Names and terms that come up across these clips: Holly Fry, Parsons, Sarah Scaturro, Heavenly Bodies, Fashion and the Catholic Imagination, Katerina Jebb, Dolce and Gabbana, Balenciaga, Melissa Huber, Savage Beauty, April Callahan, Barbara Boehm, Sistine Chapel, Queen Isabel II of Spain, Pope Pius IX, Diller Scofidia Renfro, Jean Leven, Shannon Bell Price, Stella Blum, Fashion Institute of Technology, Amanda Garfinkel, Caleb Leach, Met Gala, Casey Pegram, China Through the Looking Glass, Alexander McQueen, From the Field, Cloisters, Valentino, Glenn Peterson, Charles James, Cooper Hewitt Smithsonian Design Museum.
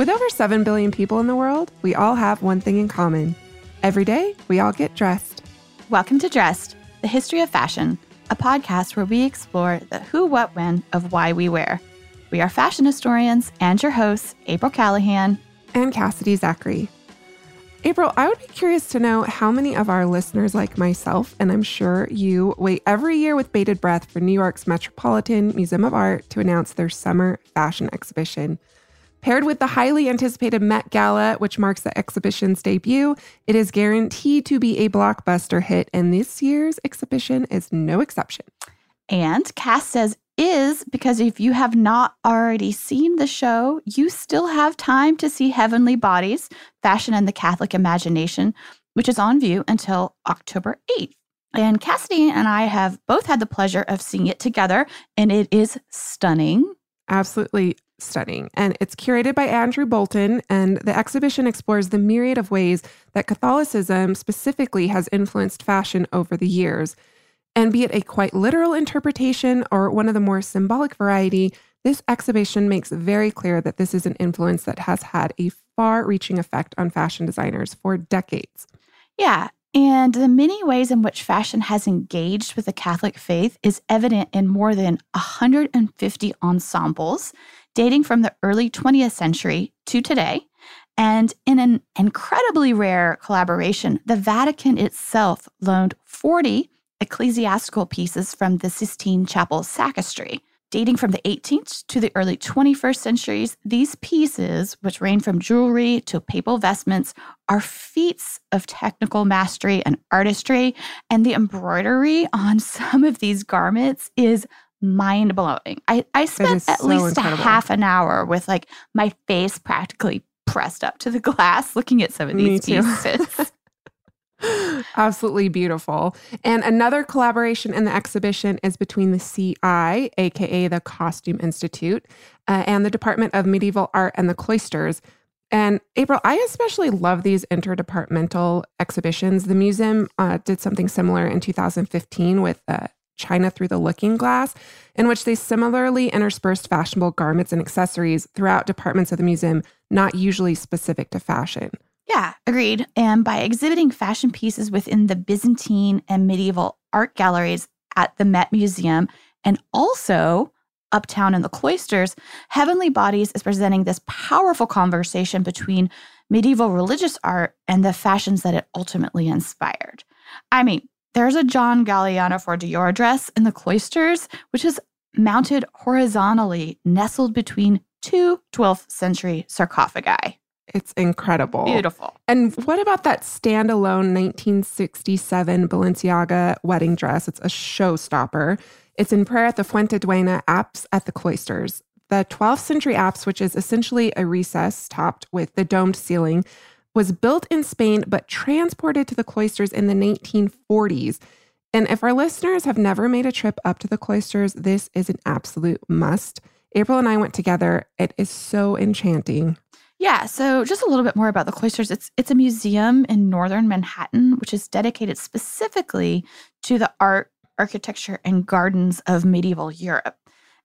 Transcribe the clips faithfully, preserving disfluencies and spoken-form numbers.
With over seven billion people in the world, we all have one thing in common. Every day, we all get dressed. Welcome to Dressed, the History of Fashion, a podcast where we explore the who, what, when of why we wear. We are fashion historians and your hosts, April Callahan and Cassidy Zachary. April, I would be curious to know how many of our listeners like myself, and I'm sure you, wait every year with bated breath for New York's Metropolitan Museum of Art to announce their summer fashion exhibition. Paired with the highly anticipated Met Gala, which marks the exhibition's debut, it is guaranteed to be a blockbuster hit, and this year's exhibition is no exception. And Cass says is because if you have not already seen the show, you still have time to see Heavenly Bodies, Fashion and the Catholic Imagination, which is on view until October eighth. And Cassidy and I have both had the pleasure of seeing it together, and it is stunning. Absolutely stunning. And it's curated by Andrew Bolton, and the exhibition explores the myriad of ways that Catholicism specifically has influenced fashion over the years. And be it a quite literal interpretation or one of the more symbolic variety, this exhibition makes very clear that this is an influence that has had a far-reaching effect on fashion designers for decades. Yeah, and the many ways in which fashion has engaged with the Catholic faith is evident in more than one hundred fifty ensembles, dating from the early twentieth century to today. And in an incredibly rare collaboration, the Vatican itself loaned forty ecclesiastical pieces from the Sistine Chapel sacristy. Dating from the eighteenth to the early twenty-first centuries, these pieces, which range from jewelry to papal vestments, are feats of technical mastery and artistry, and the embroidery on some of these garments is mind-blowing. I, I spent at least a half an hour with like my face practically pressed up to the glass looking at some of these pieces. Absolutely beautiful. And another collaboration in the exhibition is between the C I, aka the Costume Institute, uh, and the Department of Medieval Art and the Cloisters. And April, I especially love these interdepartmental exhibitions. The museum uh, did something similar in two thousand fifteen with uh, China Through the Looking Glass, in which they similarly interspersed fashionable garments and accessories throughout departments of the museum, not usually specific to fashion. Yeah, agreed. And by exhibiting fashion pieces within the Byzantine and medieval art galleries at the Met Museum and also uptown in the Cloisters, Heavenly Bodies is presenting this powerful conversation between medieval religious art and the fashions that it ultimately inspired. I mean, there's a John Galliano for Dior dress in the Cloisters, which is mounted horizontally, nestled between two twelfth century sarcophagi. It's incredible. Beautiful. And what about that standalone nineteen sixty-seven Balenciaga wedding dress? It's a showstopper. It's in prayer at the Fuente Duena apse at the Cloisters. The twelfth century apse, which is essentially a recess topped with the domed ceiling, was built in Spain but transported to the Cloisters in the nineteen forties. And if our listeners have never made a trip up to the Cloisters, this is an absolute must. April and I went together. It is so enchanting. Yeah, so just a little bit more about the Cloisters. It's it's a museum in northern Manhattan, which is dedicated specifically to the art, architecture, and gardens of medieval Europe.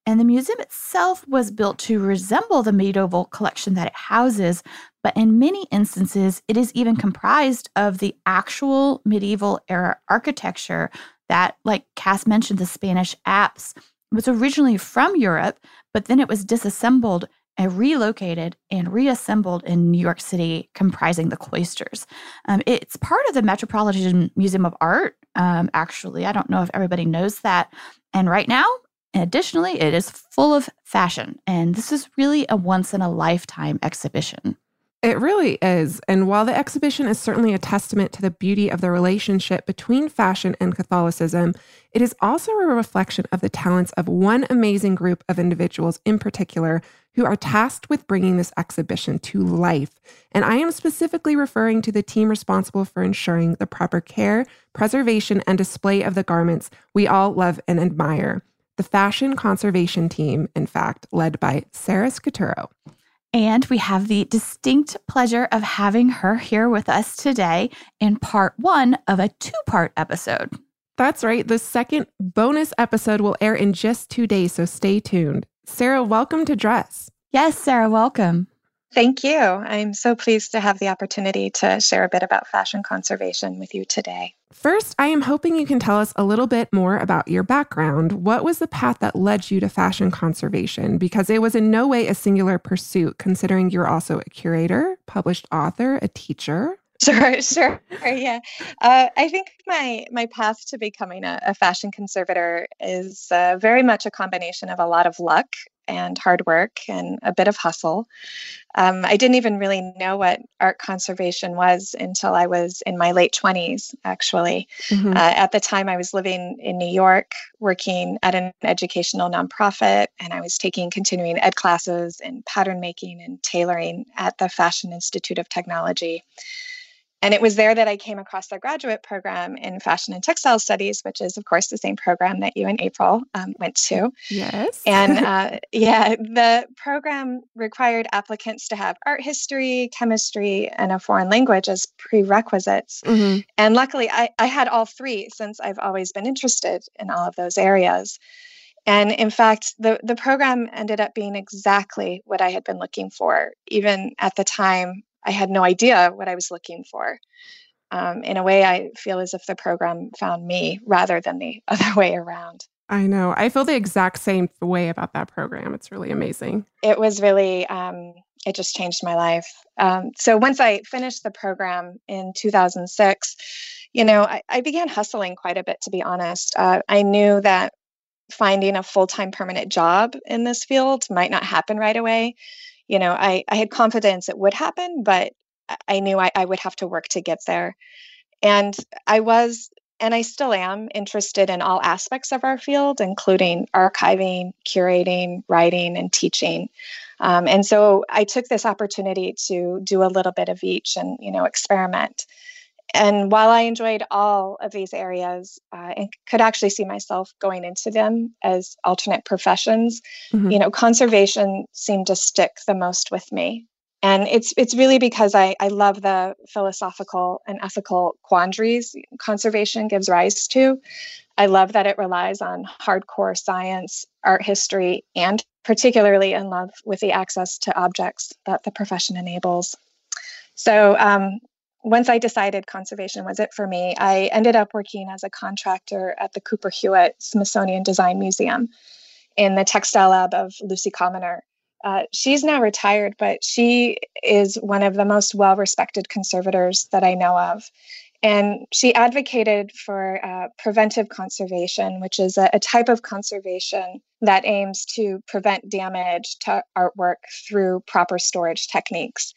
And the museum itself was built to resemble the medieval collection that it houses, but in many instances, it is even comprised of the actual medieval era architecture that, like Cass mentioned, the Spanish apse was originally from Europe, but then it was disassembled and relocated and reassembled in New York City, comprising the Cloisters. Um, it's part of the Metropolitan Museum of Art, um, actually. I don't know if everybody knows that. And right now, additionally, it is full of fashion. And this is really a once-in-a-lifetime exhibition. It really is. And while the exhibition is certainly a testament to the beauty of the relationship between fashion and Catholicism, it is also a reflection of the talents of one amazing group of individuals in particular who are tasked with bringing this exhibition to life. And I am specifically referring to the team responsible for ensuring the proper care, preservation, and display of the garments we all love and admire. The Fashion Conservation Team, in fact, led by Sarah Scaturro. And we have the distinct pleasure of having her here with us today in part one of a two-part episode. That's right. The second bonus episode will air in just two days, so stay tuned. Sarah, welcome to Dress. Yes, Sarah, welcome. Thank you. I'm so pleased to have the opportunity to share a bit about fashion conservation with you today. First, I am hoping you can tell us a little bit more about your background. What was the path that led you to fashion conservation? Because it was in no way a singular pursuit, considering you're also a curator, published author, a teacher. Sure, sure. Yeah. Uh, I think my my path to becoming a, a fashion conservator is uh, very much a combination of a lot of luck and hard work and a bit of hustle. Um, I didn't even really know what art conservation was until I was in my late twenties, actually. Mm-hmm. Uh, at the time, I was living in New York, working at an educational nonprofit, and I was taking continuing ed classes in pattern making and tailoring at the Fashion Institute of Technology. And it was there that I came across their graduate program in Fashion and Textile Studies, which is, of course, the same program that you and April um, went to. Yes. And uh, yeah, the program required applicants to have art history, chemistry, and a foreign language as prerequisites. Mm-hmm. And luckily, I, I had all three since I've always been interested in all of those areas. And in fact, the, the program ended up being exactly what I had been looking for, even at the time. I had no idea what I was looking for. Um, in a way, I feel as if the program found me rather than the other way around. I know. I feel the exact same way about that program. It's really amazing. It was really, um, it just changed my life. Um, so once I finished the program in two thousand six, you know, I, I began hustling quite a bit, to be honest. Uh, I knew that finding a full-time permanent job in this field might not happen right away. You know, I, I had confidence it would happen, but I knew I, I would have to work to get there. And I was, and I still am, interested in all aspects of our field, including archiving, curating, writing, and teaching. Um, and so I took this opportunity to do a little bit of each and, you know, experiment. And while I enjoyed all of these areas uh, and could actually see myself going into them as alternate professions, mm-hmm. you know, conservation seemed to stick the most with me. And it's it's really because I, I love the philosophical and ethical quandaries conservation gives rise to. I love that it relies on hardcore science, art history, and particularly in love with the access to objects that the profession enables. So, um, Once I decided conservation was it for me, I ended up working as a contractor at the Cooper Hewitt Smithsonian Design Museum in the textile lab of Lucy Commoner. Uh, she's now retired, but she is one of the most well-respected conservators that I know of. And she advocated for uh, preventive conservation, which is a, a type of conservation that aims to prevent damage to artwork through proper storage techniques.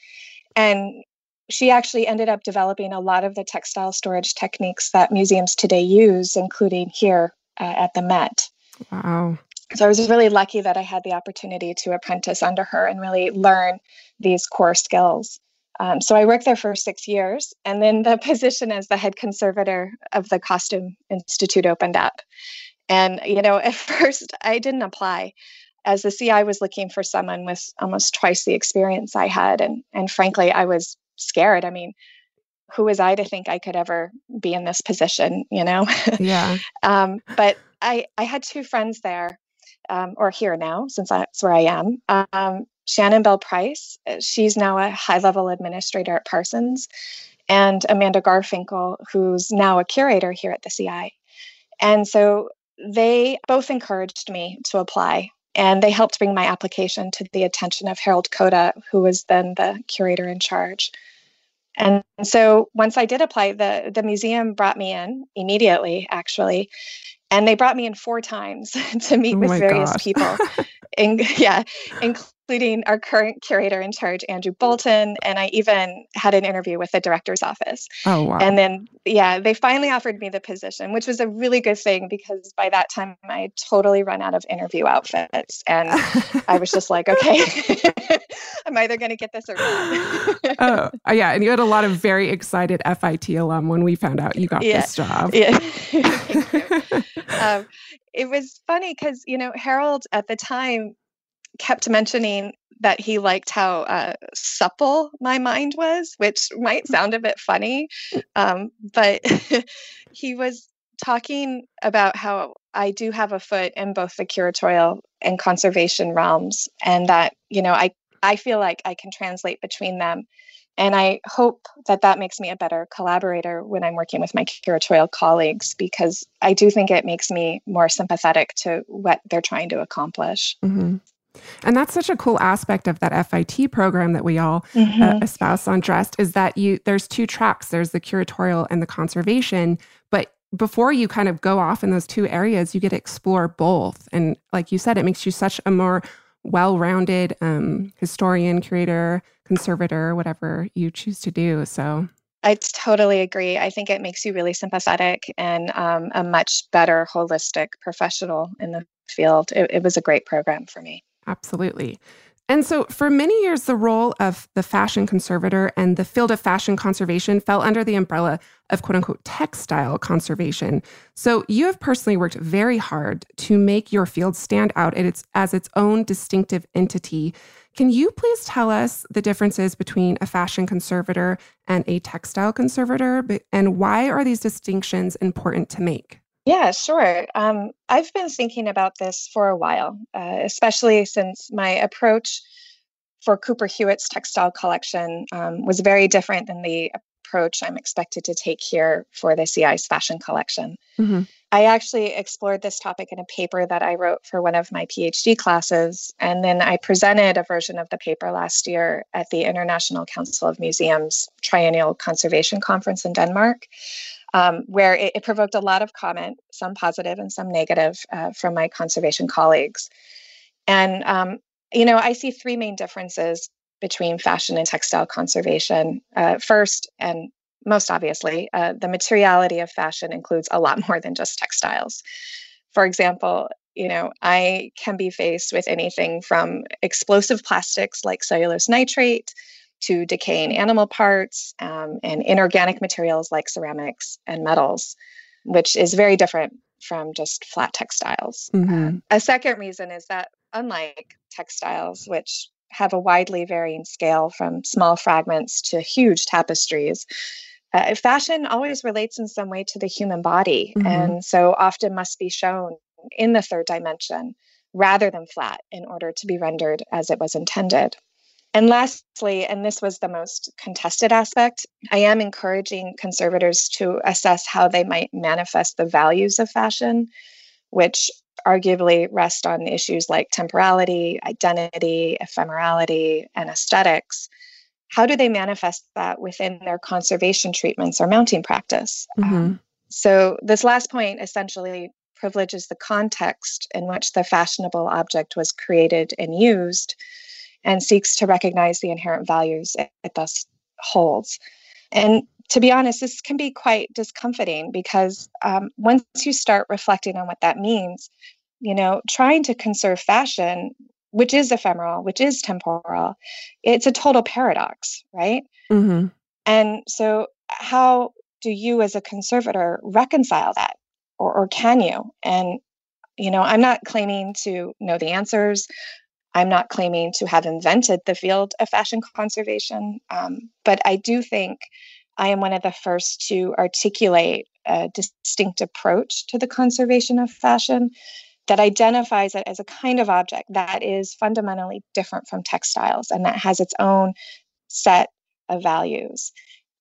And she actually ended up developing a lot of the textile storage techniques that museums today use, including here uh, at the Met. Wow. So I was really lucky that I had the opportunity to apprentice under her and really learn these core skills. Um, so I worked there for six years, and then the position as the head conservator of the Costume Institute opened up. And, you know, at first I didn't apply. As the C I was looking for someone with almost twice the experience I had, and and frankly, I was scared. I mean, who was I to think I could ever be in this position, you know? Yeah. um, but I, I had two friends there, um, or here now, since that's where I am. Um, Shannon Bell Price, she's now a high-level administrator at Parsons, and Amanda Garfinkel, who's now a curator here at the C I. And so they both encouraged me to apply. And they helped bring my application to the attention of Harold Cota, who was then the curator in charge. And so once I did apply, the, the museum brought me in immediately, actually. And they brought me in four times to meet oh with various God. people, in, yeah, including our current curator in charge, Andrew Bolton. And I even had an interview with the director's office. Oh, wow. And then, yeah, they finally offered me the position, which was a really good thing because by that time I had totally run out of interview outfits. And I was just like, okay, I'm either going to get this or not. oh, yeah. And you had a lot of very excited F I T alum when we found out you got yeah. this job. Yeah. Thank you. Um, it was funny because, you know, Harold at the time kept mentioning that he liked how uh, supple my mind was, which might sound a bit funny, um, but he was talking about how I do have a foot in both the curatorial and conservation realms and that, you know, I I feel like I can translate between them. And I hope that that makes me a better collaborator when I'm working with my curatorial colleagues, because I do think it makes me more sympathetic to what they're trying to accomplish. Mm-hmm. And that's such a cool aspect of that F I T program that we all mm-hmm. uh, espouse on Dressed, is that you there's two tracks. There's the curatorial and the conservation. But before you kind of go off in those two areas, you get to explore both. And like you said, it makes you such a more well-rounded um, historian, curator, conservator, whatever you choose to do. So I totally agree. I think it makes you really sympathetic and um, a much better holistic professional in the field. It, it was a great program for me. Absolutely. And so for many years, the role of the fashion conservator and the field of fashion conservation fell under the umbrella of quote unquote textile conservation. So you have personally worked very hard to make your field stand out as its own distinctive entity. Can you please tell us the differences between a fashion conservator and a textile conservator? And why are these distinctions important to make? Yeah, sure. Um, I've been thinking about this for a while, uh, especially since my approach for Cooper Hewitt's textile collection um, was very different than the approach I'm expected to take here for the C I's fashion collection. Mm-hmm. I actually explored this topic in a paper that I wrote for one of my PhD classes, and then I presented a version of the paper last year at the International Council of Museums Triennial Conservation Conference in Denmark. Um, where it, it provoked a lot of comment, some positive and some negative, uh, from my conservation colleagues. And, um, you know, I see three main differences between fashion and textile conservation. Uh, first, and most obviously, uh, the materiality of fashion includes a lot more than just textiles. For example, you know, I can be faced with anything from explosive plastics like cellulose nitrate to decaying animal parts um, and inorganic materials like ceramics and metals, which is very different from just flat textiles. Mm-hmm. Um, a second reason is that unlike textiles, which have a widely varying scale from small fragments to huge tapestries, uh, fashion always relates in some way to the human body, mm-hmm. and so often must be shown in the third dimension rather than flat in order to be rendered as it was intended. And lastly, and this was the most contested aspect, I am encouraging conservators to assess how they might manifest the values of fashion, which arguably rest on issues like temporality, identity, ephemerality, and aesthetics. How do they manifest that within their conservation treatments or mounting practice? Mm-hmm. Um, so this last point essentially privileges the context in which the fashionable object was created and used, and seeks to recognize the inherent values it, it thus holds. And to be honest, this can be quite discomforting because um, once you start reflecting on what that means, you know, trying to conserve fashion, which is ephemeral, which is temporal, it's a total paradox, right? Mm-hmm. And so how do you as a conservator reconcile that? Or, or can you? And, you know, I'm not claiming to know the answers. I'm not claiming to have invented the field of fashion conservation, um, but I do think I am one of the first to articulate a distinct approach to the conservation of fashion that identifies it as a kind of object that is fundamentally different from textiles and that has its own set of values.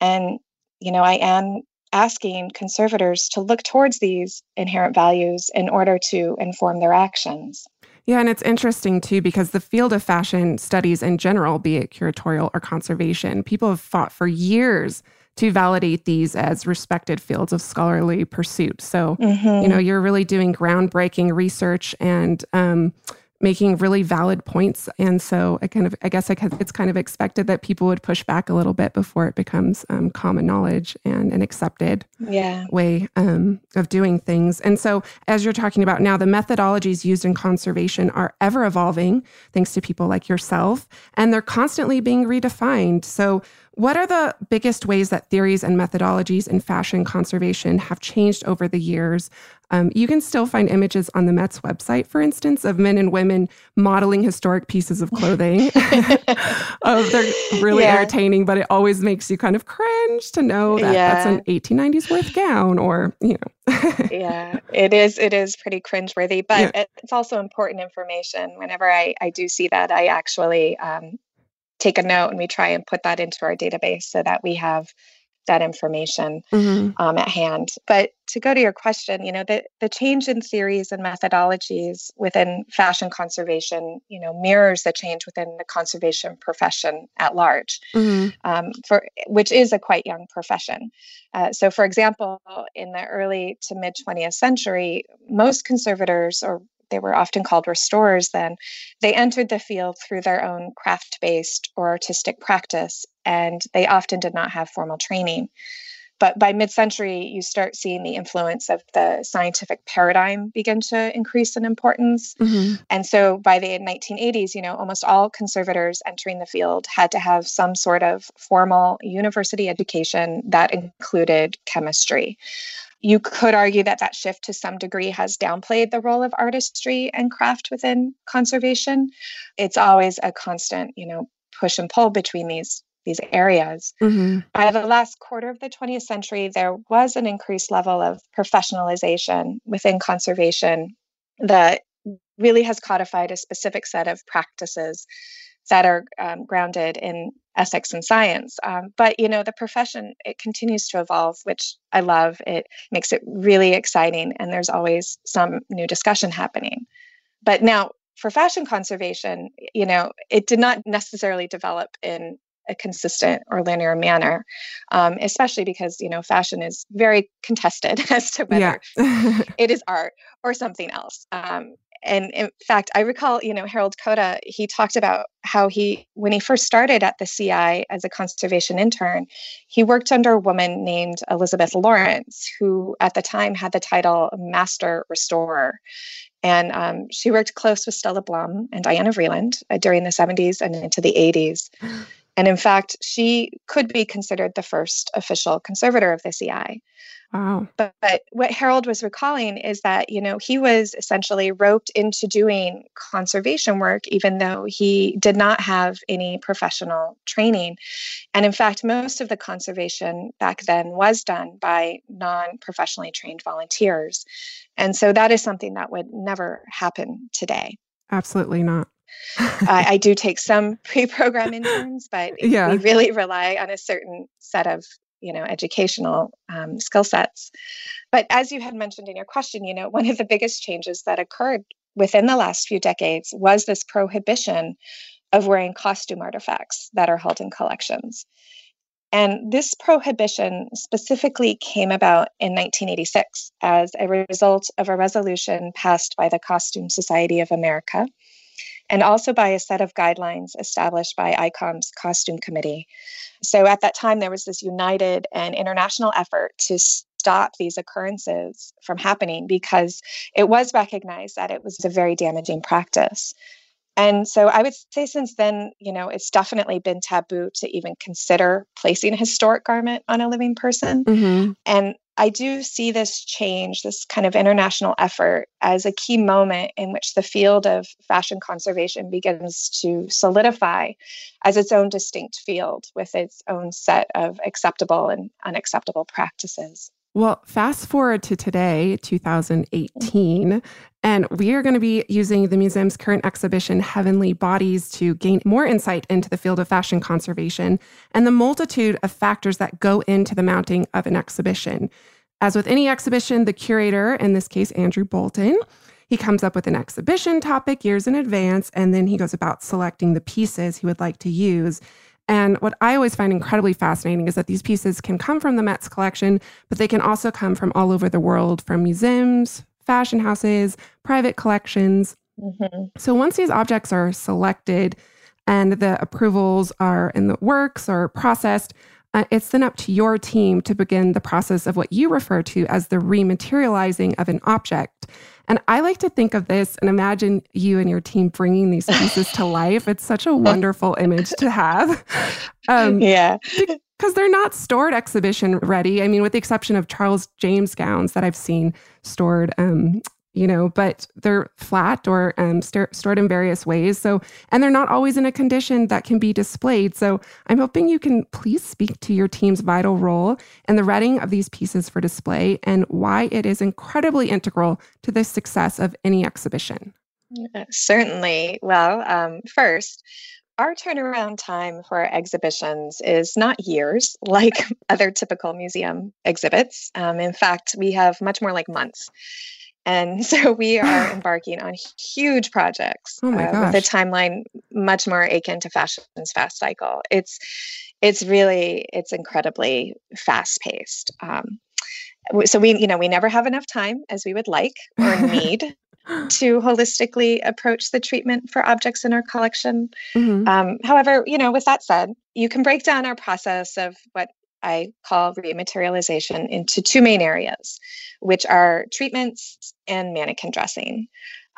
And, you know, I am asking conservators to look towards these inherent values in order to inform their actions. Yeah, and it's interesting too, because the field of fashion studies in general, be it curatorial or conservation, people have fought for years to validate these as respected fields of scholarly pursuit. So, mm-hmm. you know, you're really doing groundbreaking research and um, making really valid points. And so I kind of, I guess I can, it's kind of expected that people would push back a little bit before it becomes um, common knowledge and an accepted yeah. way um, of doing things. And so as you're talking about now, the methodologies used in conservation are ever evolving, thanks to people like yourself, and they're constantly being redefined. So what are the biggest ways that theories and methodologies in fashion conservation have changed over the years? Um, you can still find images on the Met's website, for instance, of men and women modeling historic pieces of clothing. oh, they're really yeah. entertaining, but it always makes you kind of cringe to know that yeah. that's an eighteen nineties worth gown or, you know. yeah, it is It is pretty cringeworthy, but yeah. it's also important information. Whenever I, I do see that, I actually... Um, take a note and we try and put that into our database so that we have that information mm-hmm. um, at hand. But to go to your question, you know, the, the change in theories and methodologies within fashion conservation, you know, mirrors the change within the conservation profession at large, mm-hmm. um, for which is a quite young profession. Uh, so, for example, in the early to mid twentieth century, most conservators, or they were often called restorers then, they entered the field through their own craft-based or artistic practice, and they often did not have formal training. But by mid-century, you start seeing the influence of the scientific paradigm begin to increase in importance. Mm-hmm. And so by the nineteen eighties, you know, almost all conservators entering the field had to have some sort of formal university education that included chemistry. You could argue that that shift to some degree has downplayed the role of artistry and craft within conservation. It's always a constant, you know, push and pull between these these areas. Mm-hmm. By the last quarter of the twentieth century, there was an increased level of professionalization within conservation that really has codified a specific set of practices that are um, grounded in ethics and science. Um, but, you know, the profession, it continues to evolve, which I love. It makes it really exciting, and there's always some new discussion happening. But now for fashion conservation, you know, it did not necessarily develop in a consistent or linear manner, um, especially because, you know, fashion is very contested as to whether yeah. it is art or something else. Um, And in fact, I recall, you know, Harold Cota, he talked about how he, when he first started at the C I as a conservation intern, he worked under a woman named Elizabeth Lawrence, who at the time had the title Master Restorer. And um, she worked close with Stella Blum and Diana Vreeland uh, during the seventies and into the eighties. And in fact, she could be considered the first official conservator of the C I. Wow. But, but what Harold was recalling is that, you know, he was essentially roped into doing conservation work, even though he did not have any professional training. And in fact, most of the conservation back then was done by non-professionally trained volunteers. And so that is something that would never happen today. Absolutely not. uh, I do take some pre-program interns, but yeah. we really rely on a certain set of you know, educational um, skill sets. But as you had mentioned in your question, you know, one of the biggest changes that occurred within the last few decades was this prohibition of wearing costume artifacts that are held in collections. And this prohibition specifically came about in nineteen eighty-six as a result of a resolution passed by the Costume Society of America, and also by a set of guidelines established by ICOM's Costume Committee. So at that time, there was this united and international effort to stop these occurrences from happening because it was recognized that it was a very damaging practice. And so I would say since then, you know, it's definitely been taboo to even consider placing a historic garment on a living person. Mm-hmm. And I do see this change, this kind of international effort, as a key moment in which the field of fashion conservation begins to solidify as its own distinct field with its own set of acceptable and unacceptable practices. Well, fast forward to today, two thousand eighteen, and we are going to be using the museum's current exhibition, Heavenly Bodies, to gain more insight into the field of fashion conservation and the multitude of factors that go into the mounting of an exhibition. As with any exhibition, the curator, in this case, Andrew Bolton, he comes up with an exhibition topic years in advance, and then he goes about selecting the pieces he would like to use. And what I always find incredibly fascinating is that these pieces can come from the Met's collection, but they can also come from all over the world, from museums, fashion houses, private collections. Mm-hmm. So once these objects are selected and the approvals are in the works or processed, uh, it's then up to your team to begin the process of what you refer to as the rematerializing of an object. And I like to think of this and imagine you and your team bringing these pieces to life. It's such a wonderful image to have. Um, yeah. Because they're not stored exhibition ready. I mean, with the exception of Charles James gowns that I've seen stored, um, you know, but they're flat or um, st- stored in various ways. So, and they're not always in a condition that can be displayed. So I'm hoping you can please speak to your team's vital role in the readying of these pieces for display and why it is incredibly integral to the success of any exhibition. Certainly. Well, um, first, Our turnaround time for our exhibitions is not years like other typical museum exhibits. Um, in fact, we have much more like months. And so we are embarking on huge projects oh my uh, gosh. with a timeline much more akin to fashion's fast cycle. It's it's really, it's incredibly fast paced. Um, so we, you know, we never have enough time as we would like or need to holistically approach the treatment for objects in our collection. Mm-hmm. Um, however, you know, with that said, you can break down our process of what I call rematerialization into two main areas, which are treatments and mannequin dressing.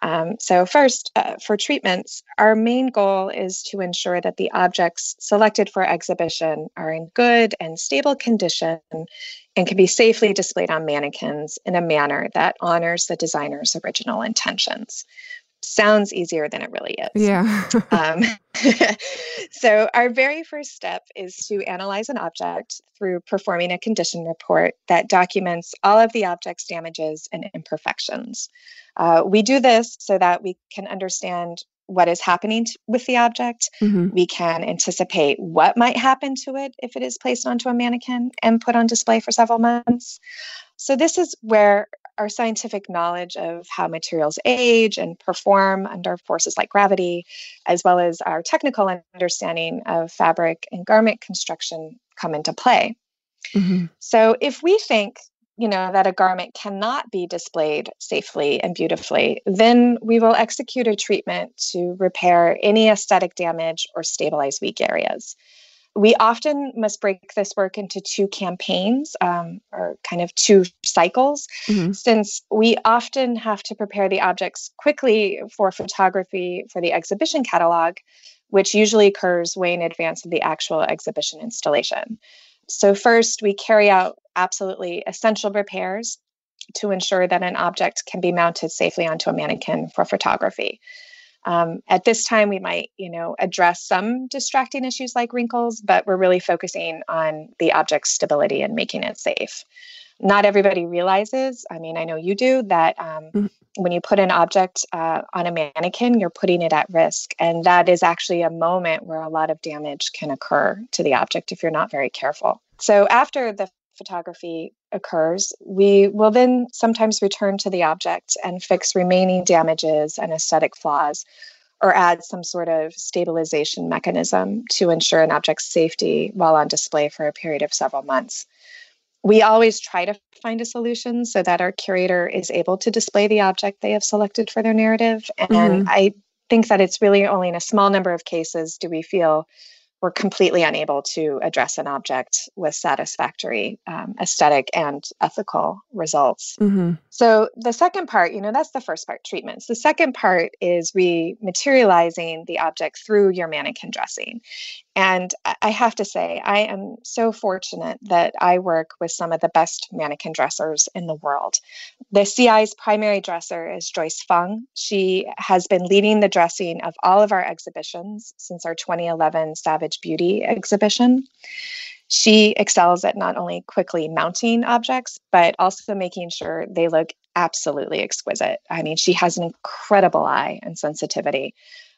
Um, so first, uh, for treatments, our main goal is to ensure that the objects selected for exhibition are in good and stable condition and can be safely displayed on mannequins in a manner that honors the designer's original intentions. Sounds easier than it really is. Yeah. um, so our very first step is to analyze an object through performing a condition report that documents all of the object's damages and imperfections. Uh, we do this so that we can understand what is happening t- with the object. Mm-hmm. We can anticipate what might happen to it if it is placed onto a mannequin and put on display for several months. So this is where our scientific knowledge of how materials age and perform under forces like gravity, as well as our technical understanding of fabric and garment construction, come into play. Mm-hmm. So if we think, you know, that a garment cannot be displayed safely and beautifully, then we will execute a treatment to repair any aesthetic damage or stabilize weak areas. We often must break this work into two campaigns, um, or kind of two cycles, mm-hmm. since we often have to prepare the objects quickly for photography for the exhibition catalog, which usually occurs way in advance of the actual exhibition installation. So first, we carry out absolutely essential repairs to ensure that an object can be mounted safely onto a mannequin for photography. Um, at this time, we might, you know, address some distracting issues like wrinkles, but we're really focusing on the object's stability and making it safe. Not everybody realizes, I mean, I know you do, that um, mm-hmm. when you put an object uh, on a mannequin, you're putting it at risk. And that is actually a moment where a lot of damage can occur to the object if you're not very careful. So after the photography occurs, we will then sometimes return to the object and fix remaining damages and aesthetic flaws, or add some sort of stabilization mechanism to ensure an object's safety while on display for a period of several months. We always try to find a solution so that our curator is able to display the object they have selected for their narrative. And mm-hmm. I think that it's really only in a small number of cases do we feel we're completely unable to address an object with satisfactory um, aesthetic and ethical results. Mm-hmm. So the second part, you know, that's the first part, treatments. The second part is rematerializing the object through your mannequin dressing. And I have to say, I am so fortunate that I work with some of the best mannequin dressers in the world. The C I's primary dresser is Joyce Fung. She has been leading the dressing of all of our exhibitions since our twenty eleven Savage Beauty exhibition. She excels at not only quickly mounting objects, but also making sure they look absolutely exquisite. I mean, she has an incredible eye and sensitivity.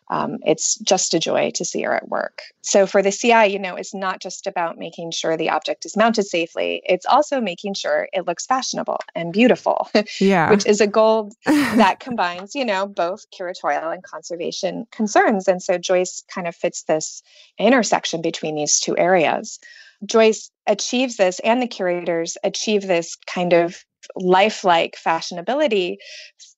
Um, it's just a joy to see her at work. So for the C I, you know, it's not just about making sure the object is mounted safely. It's also making sure it looks fashionable and beautiful, yeah. which is a goal that combines, you know, both curatorial and conservation concerns. And so Joyce kind of fits this intersection between these two areas. Joyce achieves this, and the curators achieve this kind of lifelike fashionability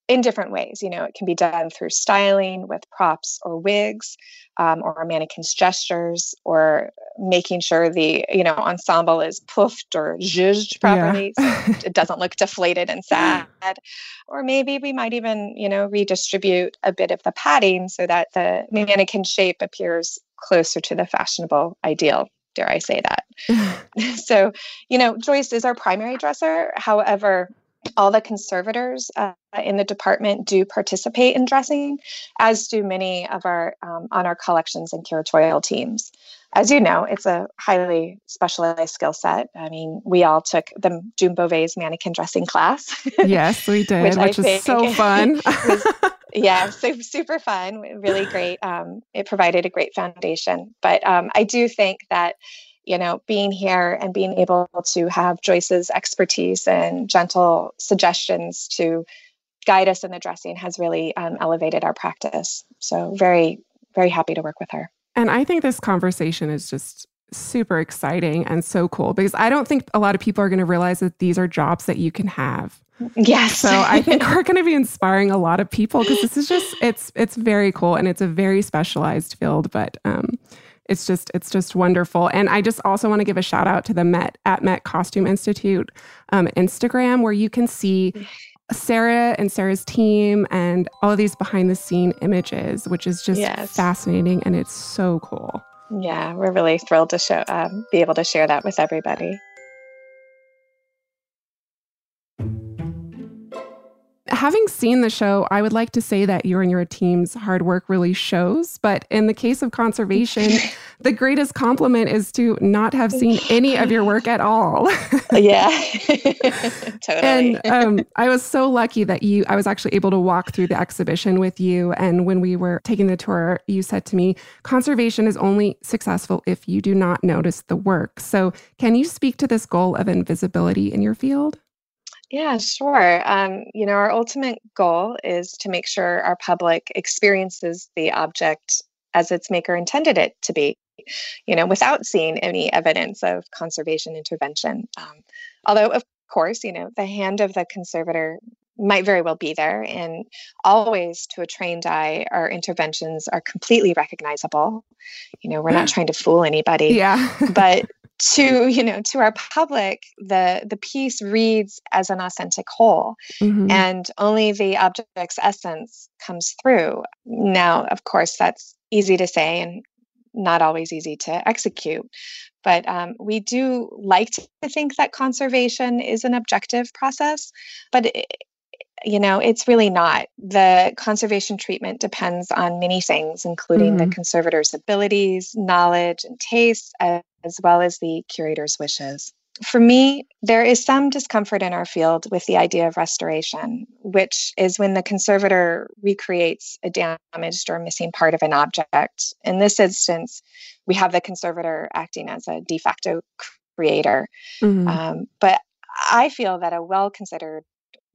in different ways. You know, it can be done through styling with props or wigs, um, or a mannequin's gestures, or making sure the, you know, ensemble is poofed or zhuzhed properly, yeah. so it doesn't look deflated and sad. Or maybe we might even, you know, redistribute a bit of the padding so that the mannequin shape appears closer to the fashionable ideal. Dare I say that? So, you know, Joyce is our primary dresser. However, all the conservators uh, in the department do participate in dressing, as do many of our um, on our collections and curatorial teams. As you know, it's a highly specialized skill set. I mean, we all took the June Beauvais mannequin dressing class. Yes, we did, which, which is so fun. was, Yeah, so super fun, really great. Um, it provided a great foundation. But um, I do think that, you know, being here and being able to have Joyce's expertise and gentle suggestions to guide us in the dressing has really um, elevated our practice. So very, very happy to work with her. And I think this conversation is just super exciting and so cool because I don't think a lot of people are going to realize that these are jobs that you can have. Yes. So I think we're going to be inspiring a lot of people because this is just, it's it's very cool and it's a very specialized field, but um, it's just it's just wonderful. And I just also want to give a shout out to the Met at Met Costume Institute um, Instagram, where you can see Sarah and Sarah's team and all of these behind the scene images, which is just yes. fascinating and it's so cool. Yeah, we're really thrilled to show um, be able to share that with everybody. Having seen the show, I would like to say that your and your team's hard work really shows. But in the case of conservation, the greatest compliment is to not have seen any of your work at all. Yeah, totally. And um, I was so lucky that you, I was actually able to walk through the exhibition with you. And when we were taking the tour, you said to me, conservation is only successful if you do not notice the work. So can you speak to this goal of invisibility in your field? Yeah, sure. Um, you know, our ultimate goal is to make sure our public experiences the object as its maker intended it to be, you know, without seeing any evidence of conservation intervention. Um, although, of course, you know, the hand of the conservator might very well be there, and always to a trained eye, our interventions are completely recognizable. You know, we're not trying to fool anybody. Yeah. But to, you know, to our public, the, the piece reads as an authentic whole, mm-hmm. and only the object's essence comes through. Now, of course, that's easy to say and not always easy to execute, but um, we do like to think that conservation is an objective process, but it, you know, it's really not. The conservation treatment depends on many things, including mm-hmm. the conservator's abilities, knowledge, and tastes, as, as well as the curator's wishes. For me, there is some discomfort in our field with the idea of restoration, which is when the conservator recreates a damaged or missing part of an object. In this instance, we have the conservator acting as a de facto creator. Mm-hmm. Um, but I feel that a well-considered,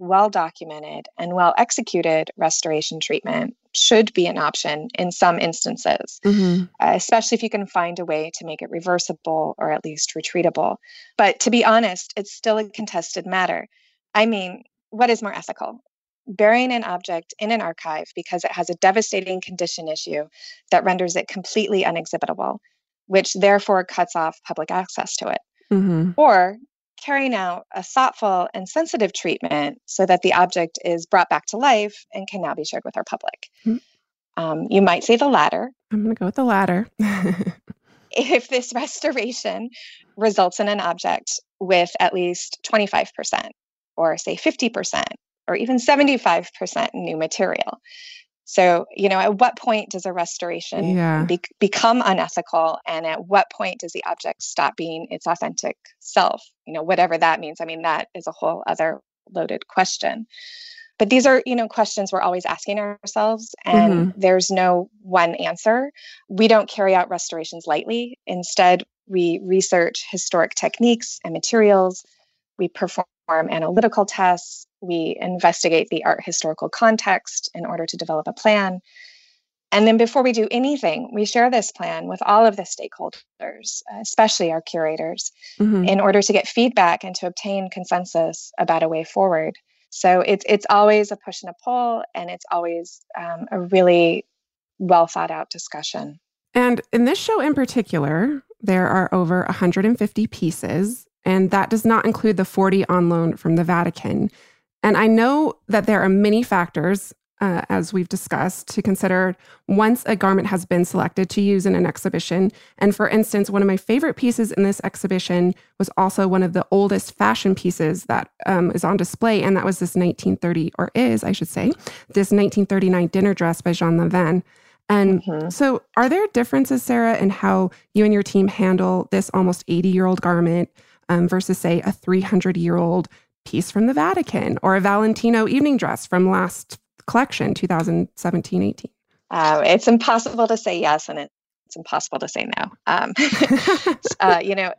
well-documented, and well-executed restoration treatment should be an option in some instances, mm-hmm. uh, especially if you can find a way to make it reversible or at least retrievable. But to be honest, it's still a contested matter. I mean, what is more ethical? Burying an object in an archive because it has a devastating condition issue that renders it completely unexhibitable, which therefore cuts off public access to it. Mm-hmm. Or carrying out a thoughtful and sensitive treatment so that the object is brought back to life and can now be shared with our public. Mm-hmm. Um, you might say the latter. I'm going to go with the latter. If this restoration results in an object with at least twenty-five percent or say fifty percent or even seventy-five percent new material. So, you know, at what point does a restoration yeah. be- become unethical? And at what point does the object stop being its authentic self? You know, whatever that means. I mean, that is a whole other loaded question. But these are, you know, questions we're always asking ourselves, and mm-hmm. there's no one answer. We don't carry out restorations lightly. Instead, we research historic techniques and materials. We perform analytical tests. We investigate the art historical context in order to develop a plan. And then before we do anything, we share this plan with all of the stakeholders, especially our curators, mm-hmm. in order to get feedback and to obtain consensus about a way forward. So it's it's always a push and a pull, and it's always um, a really well thought out discussion. And in this show in particular, there are over one hundred fifty pieces, and that does not include the forty on loan from the Vatican. And I know that there are many factors, uh, as we've discussed, to consider once a garment has been selected to use in an exhibition. And for instance, one of my favorite pieces in this exhibition was also one of the oldest fashion pieces that um, is on display, and that was this nineteen thirty, or is, I should say, this nineteen thirty-nine dinner dress by Jean Leven. And mm-hmm. so are there differences, Sarah, in how you and your team handle this almost eighty-year-old garment um, versus, say, a three hundred-year-old piece from the Vatican, or a Valentino evening dress from last collection, two thousand seventeen eighteen? Um, it's impossible to say yes, and it, it's impossible to say no. Um, uh, you know,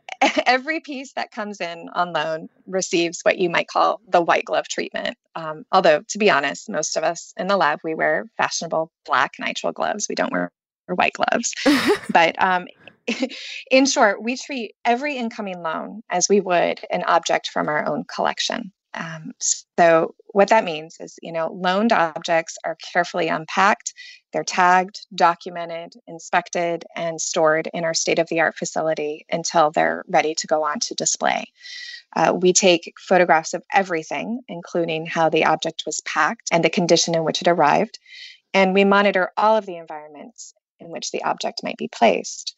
every piece that comes in on loan receives what you might call the white glove treatment. Um, although, to be honest, most of us in the lab, we wear fashionable black nitrile gloves. We don't wear white gloves. But um, in short, we treat every incoming loan as we would an object from our own collection. Um, so what that means is, you know, loaned objects are carefully unpacked, they're tagged, documented, inspected, and stored in our state-of-the-art facility until they're ready to go on to display. Uh, we take photographs of everything, including how the object was packed and the condition in which it arrived, and we monitor all of the environments in which the object might be placed.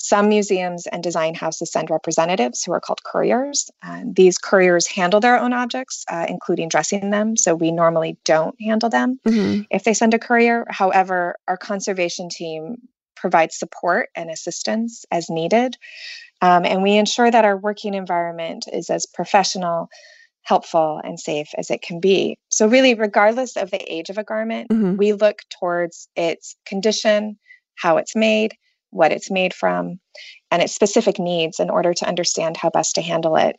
Some museums and design houses send representatives who are called couriers. Uh, these couriers handle their own objects, uh, including dressing them, so we normally don't handle them mm-hmm. if they send a courier. However, our conservation team provides support and assistance as needed, um, and we ensure that our working environment is as professional, helpful, and safe as it can be. So really, regardless of the age of a garment, mm-hmm. we look towards its condition, how it's made, what it's made from, and its specific needs in order to understand how best to handle it.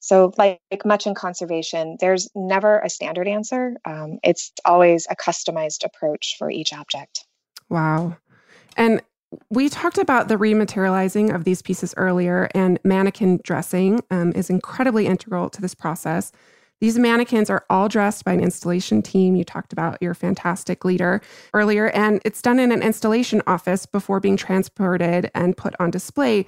So like, like much in conservation, there's never a standard answer. Um, it's always a customized approach for each object. Wow. And we talked about the rematerializing of these pieces earlier, and mannequin dressing um, is incredibly integral to this process. These mannequins are all dressed by an installation team. You talked about your fantastic leader earlier, and it's done in an installation office before being transported and put on display.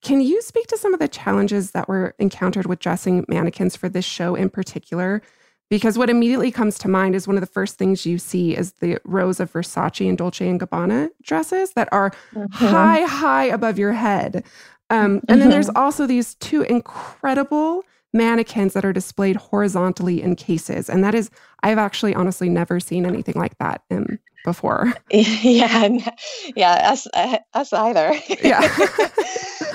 Can you speak to some of the challenges that were encountered with dressing mannequins for this show in particular? Because what immediately comes to mind is one of the first things you see is the rows of Versace and Dolce and Gabbana dresses that are mm-hmm. high, high above your head. Um, and mm-hmm. then there's also these two incredible mannequins that are displayed horizontally in cases. And that is, I've actually honestly never seen anything like that in, before. Yeah, yeah, us, uh, us either. Yeah.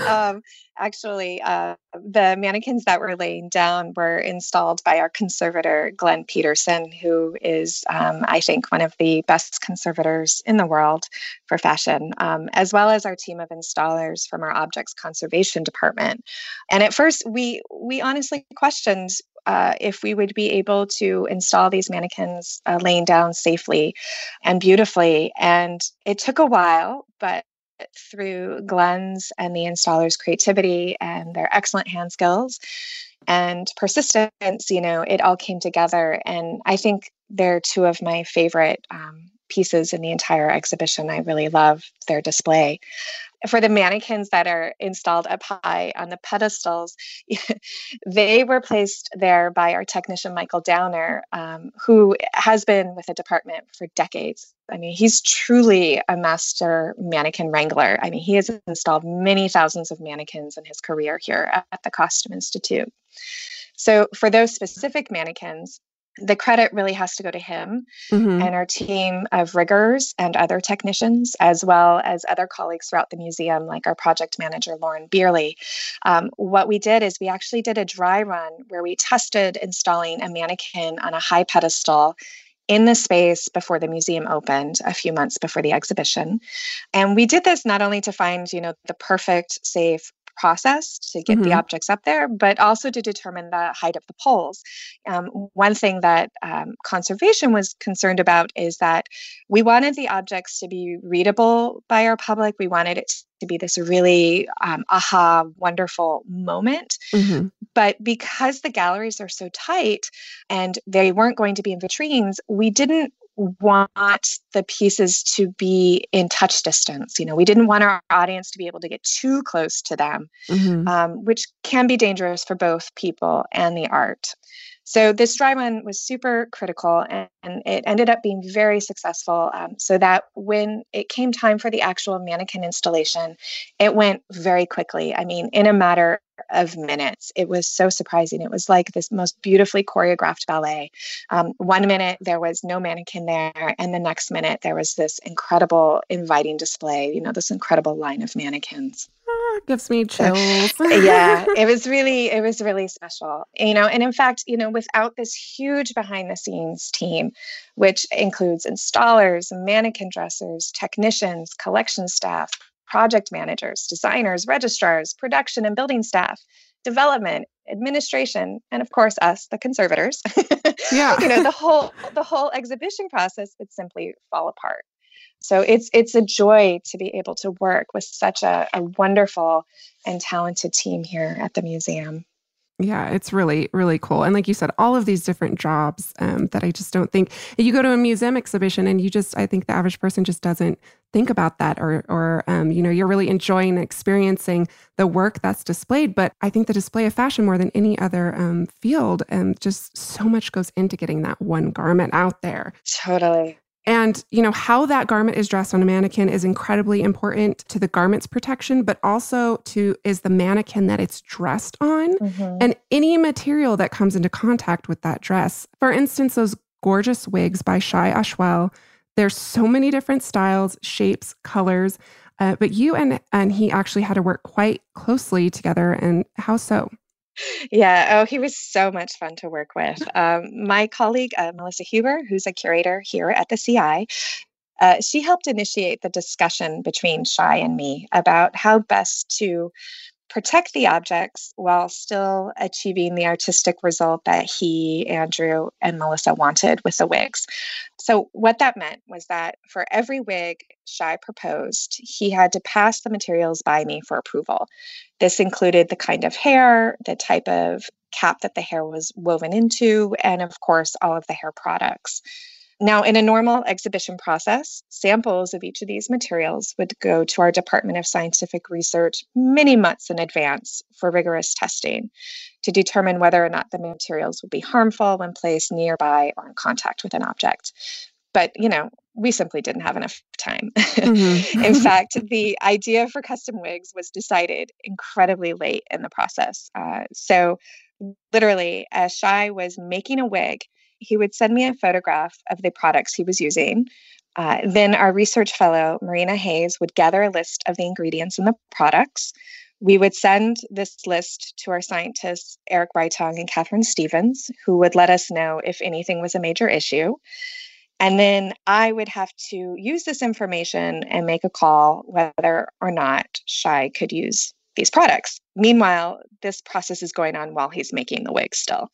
um, actually, uh, the mannequins that were laying down were installed by our conservator, Glenn Peterson, who is, um, I think, one of the best conservators in the world for fashion, um, as well as our team of installers from our objects conservation department. And at first, we we honestly questioned Uh, if we would be able to install these mannequins uh, laying down safely and beautifully. And it took a while, but through Glenn's and the installers' creativity and their excellent hand skills and persistence, you know, it all came together. And I think they're two of my favorite um, pieces in the entire exhibition. I really love their display. For the mannequins that are installed up high on the pedestals, they were placed there by our technician, Michael Downer, um, who has been with the department for decades. I mean, he's truly a master mannequin wrangler. I mean, he has installed many thousands of mannequins in his career here at the Costume Institute. So for those specific mannequins, the credit really has to go to him mm-hmm. and our team of riggers and other technicians, as well as other colleagues throughout the museum, like our project manager, Lauren Beerley. Um, what we did is we actually did a dry run where we tested installing a mannequin on a high pedestal in the space before the museum opened a few months before the exhibition. And we did this not only to find, you know, the perfect, safe process to get mm-hmm. the objects up there, but also to determine the height of the poles. Um, one thing that um, conservation was concerned about is that we wanted the objects to be readable by our public. We wanted it to be this really um, aha, wonderful moment. Mm-hmm. But because the galleries are so tight and they weren't going to be in vitrines, we didn't want the pieces to be in touch distance. You know, we didn't want our audience to be able to get too close to them, mm-hmm. um, which can be dangerous for both people and the art. So this dry run was super critical, and, and it ended up being very successful, um, so that when it came time for the actual mannequin installation, it went very quickly. I mean, in a matter of minutes. It was so surprising. It was like this most beautifully choreographed ballet. Um, one minute there was no mannequin there, and the next minute there was this incredible, inviting display, you know, this incredible line of mannequins. gives me chills. Yeah, it was really, it was really special, you know, and in fact, you know, without this huge behind the scenes team, which includes installers, mannequin dressers, technicians, collection staff, project managers, designers, registrars, production and building staff, development, administration, and of course us, the conservators, yeah. you know, the whole, the whole exhibition process would simply fall apart. So it's it's a joy to be able to work with such a, a wonderful and talented team here at the museum. Yeah, it's really, really cool. And like you said, all of these different jobs um, that I just don't think, you go to a museum exhibition and you just, I think the average person just doesn't think about that or, or um, you know, you're really enjoying experiencing the work that's displayed. But I think the display of fashion more than any other um, field, um, just so much goes into getting that one garment out there. Totally. And, you know, how that garment is dressed on a mannequin is incredibly important to the garment's protection, but also to is the mannequin that it's dressed on mm-hmm. and any material that comes into contact with that dress. For instance, those gorgeous wigs by Shai Ashwell, there's so many different styles, shapes, colors, uh, but you and, and he actually had to work quite closely together. And how so? Yeah. Oh, he was so much fun to work with. Um, my colleague, uh, Melissa Huber, who's a curator here at the C I, uh, she helped initiate the discussion between Shai and me about how best to protect the objects while still achieving the artistic result that he, Andrew, and Melissa wanted with the wigs. So what that meant was that for every wig Shai proposed, he had to pass the materials by me for approval. This included the kind of hair, the type of cap that the hair was woven into, and of course, all of the hair products. Now, in a normal exhibition process, samples of each of these materials would go to our Department of Scientific Research many months in advance for rigorous testing to determine whether or not the materials would be harmful when placed nearby or in contact with an object. But, you know, we simply didn't have enough time. Mm-hmm. In fact, the idea for custom wigs was decided incredibly late in the process. Uh, so literally, as Shai was making a wig, he would send me a photograph of the products he was using. Uh, then our research fellow, Marina Hayes, would gather a list of the ingredients in the products. We would send this list to our scientists, Eric Breitong and Catherine Stevens, who would let us know if anything was a major issue. And then I would have to use this information and make a call whether or not Shai could use these products. Meanwhile, this process is going on while he's making the wig still.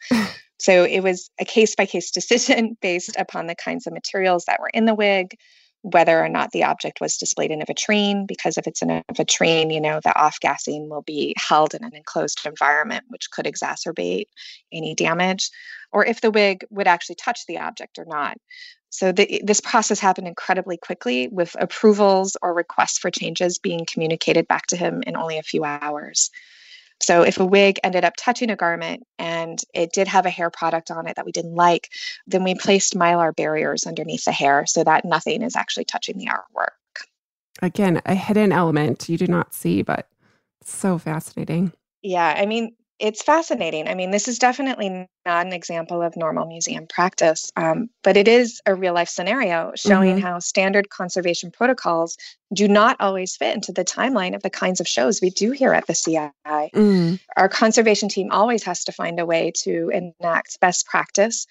So it was a case-by-case decision based upon the kinds of materials that were in the wig, whether or not the object was displayed in a vitrine, because if it's in a vitrine, you know, the off-gassing will be held in an enclosed environment, which could exacerbate any damage, or if the wig would actually touch the object or not. So the, this process happened incredibly quickly, with approvals or requests for changes being communicated back to him in only a few hours. So if a wig ended up touching a garment and it did have a hair product on it that we didn't like, then we placed mylar barriers underneath the hair so that nothing is actually touching the artwork. Again, a hidden element you do not see, but it's so fascinating. Yeah, I mean, it's fascinating. I mean, this is definitely not an example of normal museum practice, um, but it is a real-life scenario showing mm-hmm. how standard conservation protocols do not always fit into the timeline of the kinds of shows we do here at the C I. Mm. Our conservation team always has to find a way to enact best practice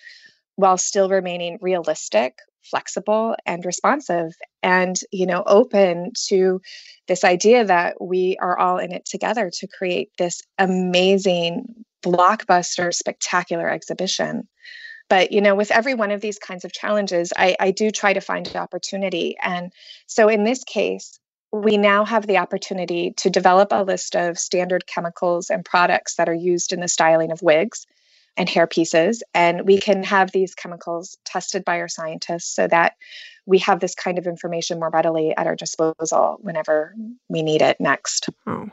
while still remaining realistic, flexible, and responsive, and, you know, open to this idea that we are all in it together to create this amazing, blockbuster, spectacular exhibition. But, you know, with every one of these kinds of challenges, I, I do try to find an opportunity. And so in this case, we now have the opportunity to develop a list of standard chemicals and products that are used in the styling of wigs and hair pieces. And we can have these chemicals tested by our scientists so that we have this kind of information more readily at our disposal whenever we need it next. Oh,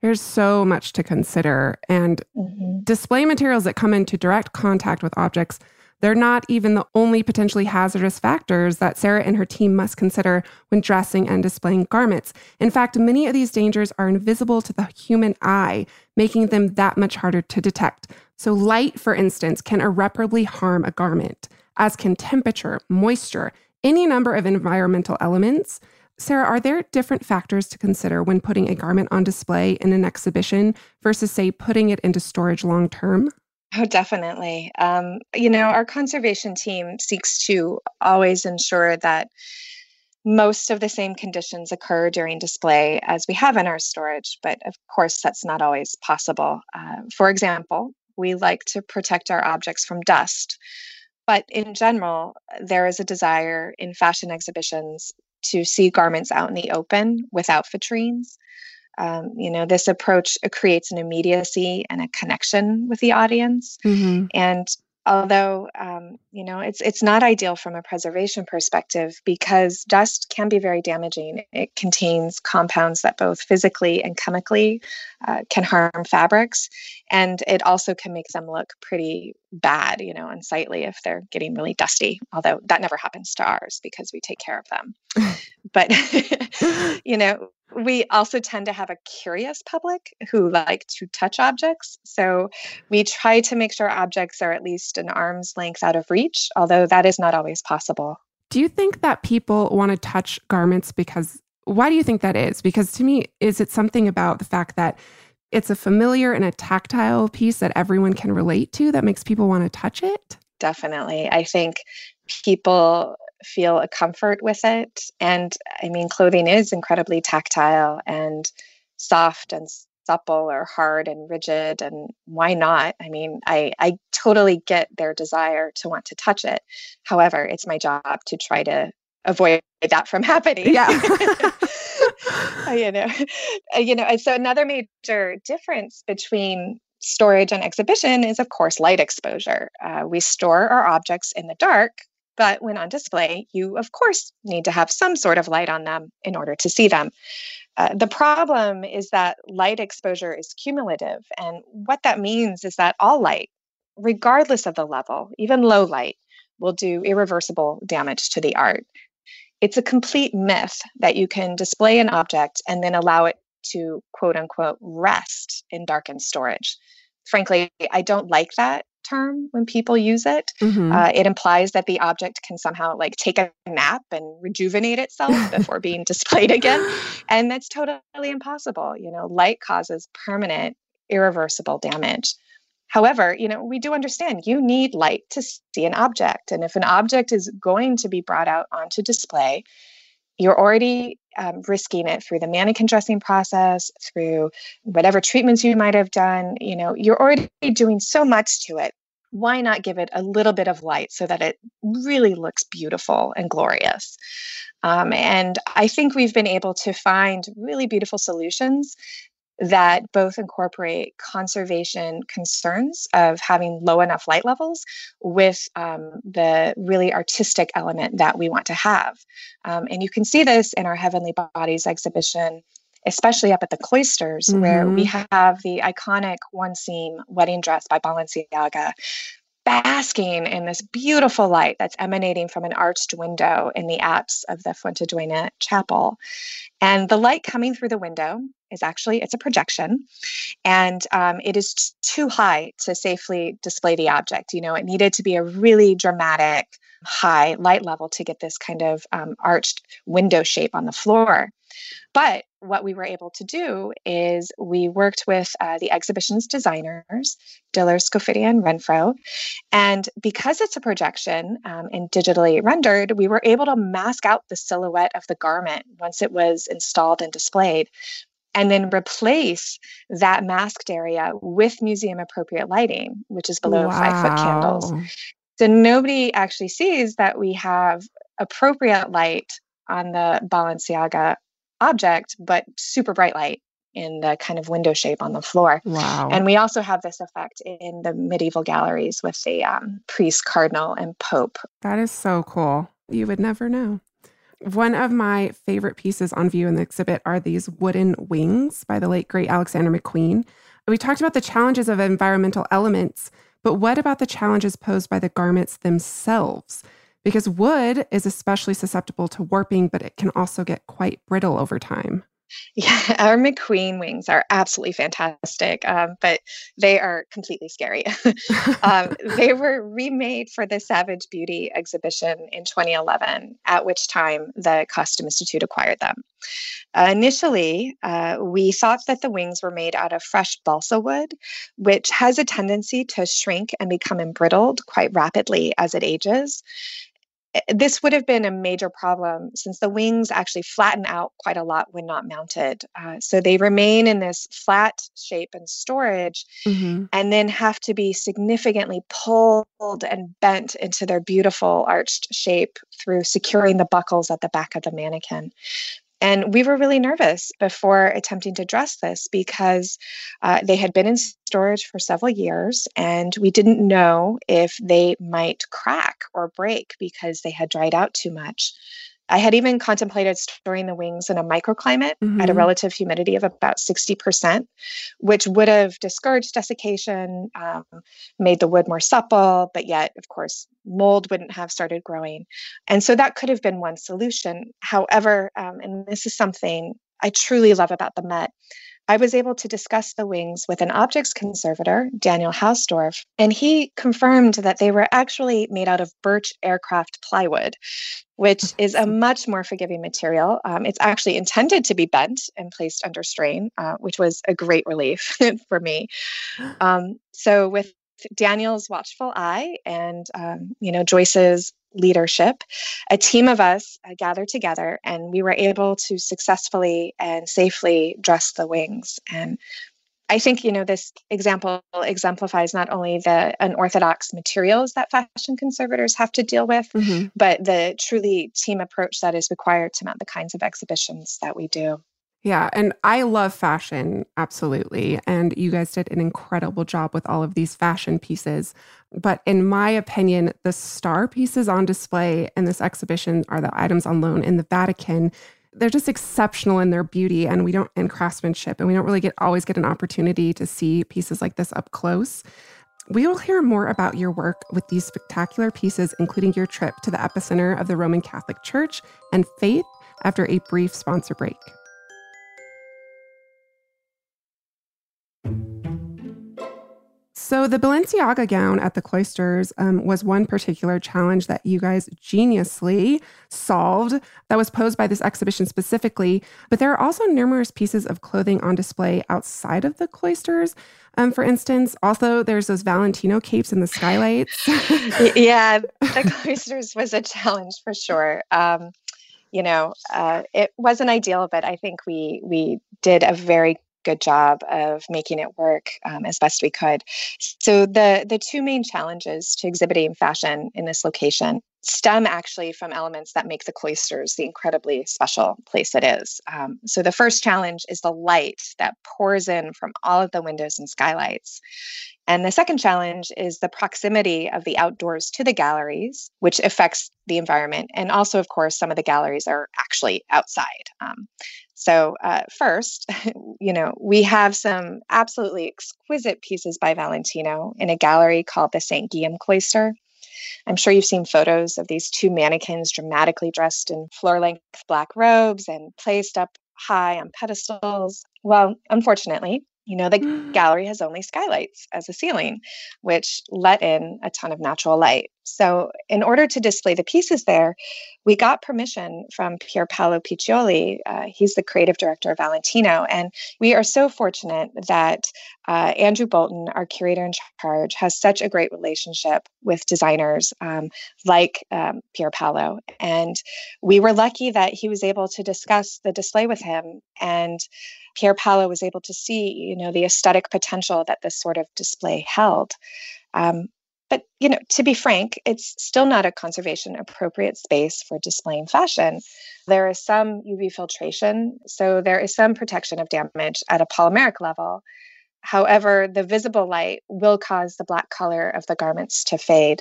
there's so much to consider. And mm-hmm. display materials that come into direct contact with objects, they're not even the only potentially hazardous factors that Sarah and her team must consider when dressing and displaying garments. In fact, many of these dangers are invisible to the human eye, making them that much harder to detect. So light, for instance, can irreparably harm a garment, as can temperature, moisture, any number of environmental elements. Sarah, are there different factors to consider when putting a garment on display in an exhibition versus, say, putting it into storage long term? Oh, definitely. Um, you know, our conservation team seeks to always ensure that most of the same conditions occur during display as we have in our storage, but of course, that's not always possible. Uh, for example, we like to protect our objects from dust, but in general, there is a desire in fashion exhibitions to see garments out in the open without vitrines. Um, you know, this approach creates an immediacy and a connection with the audience. Mm-hmm. And although, um, you know, it's it's not ideal from a preservation perspective because dust can be very damaging. It contains compounds that both physically and chemically uh, can harm fabrics. And it also can make them look pretty bad, you know, unsightly if they're getting really dusty, although that never happens to ours because we take care of them. But, you know, we also tend to have a curious public who like to touch objects. So we try to make sure objects are at least an arm's length out of reach, although that is not always possible. Do you think that people want to touch garments because, why do you think that is? Because to me, is it something about the fact that it's a familiar and a tactile piece that everyone can relate to that makes people want to touch it? Definitely. I think people feel a comfort with it. And I mean, clothing is incredibly tactile and soft and supple or hard and rigid. And why not? I mean, I, I totally get their desire to want to touch it. However, it's my job to try to avoid that from happening. Yeah. you know, you know, and so another major difference between storage and exhibition is, of course, light exposure. Uh, we store our objects in the dark, but when on display, you, of course, need to have some sort of light on them in order to see them. Uh, the problem is that light exposure is cumulative. And what that means is that all light, regardless of the level, even low light, will do irreversible damage to the art. It's a complete myth that you can display an object and then allow it to, quote unquote, rest in darkened storage. Frankly, I don't like that term when people use it. Mm-hmm. Uh, it implies that the object can somehow like take a nap and rejuvenate itself before being displayed again. And that's totally impossible. You know, light causes permanent, irreversible damage. However, you know, we do understand you need light to see an object. And if an object is going to be brought out onto display, you're already um, risking it through the mannequin dressing process, through whatever treatments you might have done. You know, you're already doing so much to it. Why not give it a little bit of light so that it really looks beautiful and glorious? Um, and I think we've been able to find really beautiful solutions that both incorporate conservation concerns of having low enough light levels with um, the really artistic element that we want to have. Um, and you can see this in our Heavenly Bodies exhibition, especially up at the Cloisters, mm-hmm. where we have the iconic one-seam wedding dress by Balenciaga, basking in this beautiful light that's emanating from an arched window in the apse of the Fuente Duena Chapel. And the light coming through the window is actually, it's a projection, and um, it is t- too high to safely display the object. You know, it needed to be a really dramatic high light level to get this kind of um, arched window shape on the floor. But what we were able to do is we worked with uh, the exhibition's designers, Diller, Scofidia, and Renfro. And because it's a projection um, and digitally rendered, we were able to mask out the silhouette of the garment once it was installed and displayed, and then replace that masked area with museum-appropriate lighting, which is below wow. five-foot candles. So nobody actually sees that we have appropriate light on the Balenciaga object, but super bright light in the kind of window shape on the floor. Wow. And we also have this effect in the medieval galleries with the um, priest, cardinal, and pope. That is so cool. You would never know. One of my favorite pieces on view in the exhibit are these wooden wings by the late, great Alexander McQueen. We talked about the challenges of environmental elements, but what about the challenges posed by the garments themselves? Because wood is especially susceptible to warping, but it can also get quite brittle over time. Yeah, our McQueen wings are absolutely fantastic, um, but they are completely scary. um, they were remade for the Savage Beauty exhibition in twenty eleven, at which time the Costume Institute acquired them. Uh, initially, uh, we thought that the wings were made out of fresh balsa wood, which has a tendency to shrink and become embrittled quite rapidly as it ages. This would have been a major problem since the wings actually flatten out quite a lot when not mounted. Uh, so they remain in this flat shape and storage, mm-hmm. and then have to be significantly pulled and bent into their beautiful arched shape through securing the buckles at the back of the mannequin. And we were really nervous before attempting to dress this because uh, they had been in storage for several years, and we didn't know if they might crack or break because they had dried out too much. I had even contemplated storing the wings in a microclimate mm-hmm. at a relative humidity of about sixty percent, which would have discouraged desiccation, um, made the wood more supple, but yet, of course, mold wouldn't have started growing. And so that could have been one solution. However, um, and this is something I truly love about the Met, I was able to discuss the wings with an objects conservator, Daniel Hausdorff, and he confirmed that they were actually made out of birch aircraft plywood, which is a much more forgiving material. Um, it's actually intended to be bent and placed under strain, uh, which was a great relief for me. Um, so with Daniel's watchful eye and, um, you know, Joyce's leadership, a team of us uh, gathered together, and we were able to successfully and safely dress the wings. And I think, you know, this example exemplifies not only the unorthodox materials that fashion conservators have to deal with, mm-hmm. but the truly team approach that is required to mount the kinds of exhibitions that we do. Yeah. And I love fashion. Absolutely. And you guys did an incredible job with all of these fashion pieces. But in my opinion, the star pieces on display in this exhibition are the items on loan in the Vatican. They're just exceptional in their beauty and we don't and craftsmanship. And we don't really get always get an opportunity to see pieces like this up close. We will hear more about your work with these spectacular pieces, including your trip to the epicenter of the Roman Catholic Church and faith after a brief sponsor break. So the Balenciaga gown at the Cloisters um, was one particular challenge that you guys geniusly solved that was posed by this exhibition specifically. But there are also numerous pieces of clothing on display outside of the Cloisters. Um, for instance, also there's those Valentino capes in the skylights. Yeah, the Cloisters was a challenge for sure. Um, you know, uh, it wasn't ideal, but I think we we did a very good job of making it work um, as best we could. So the the two main challenges to exhibiting fashion in this location stem actually from elements that make the Cloisters the incredibly special place it is. Um, so the first challenge is the light that pours in from all of the windows and skylights. And the second challenge is the proximity of the outdoors to the galleries, which affects the environment. And also, of course, some of the galleries are actually outside. Um, So uh, first, you know, we have some absolutely exquisite pieces by Valentino in a gallery called the Saint Guillaume Cloister. I'm sure you've seen photos of these two mannequins dramatically dressed in floor-length black robes and placed up high on pedestals. Well, unfortunately, you know, the mm. gallery has only skylights as a ceiling, which let in a ton of natural light. So in order to display the pieces there, we got permission from Pier Paolo Piccioli. Uh, he's the creative director of Valentino. And we are so fortunate that uh, Andrew Bolton, our curator in charge, has such a great relationship with designers um, like um, Pier Paolo. And we were lucky that he was able to discuss the display with him. And Pier Paolo was able to see, you know, the aesthetic potential that this sort of display held. Um, But, you know, to be frank, it's still not a conservation-appropriate space for displaying fashion. There is some U V filtration, so there is some protection of damage at a polymeric level. However, the visible light will cause the black color of the garments to fade.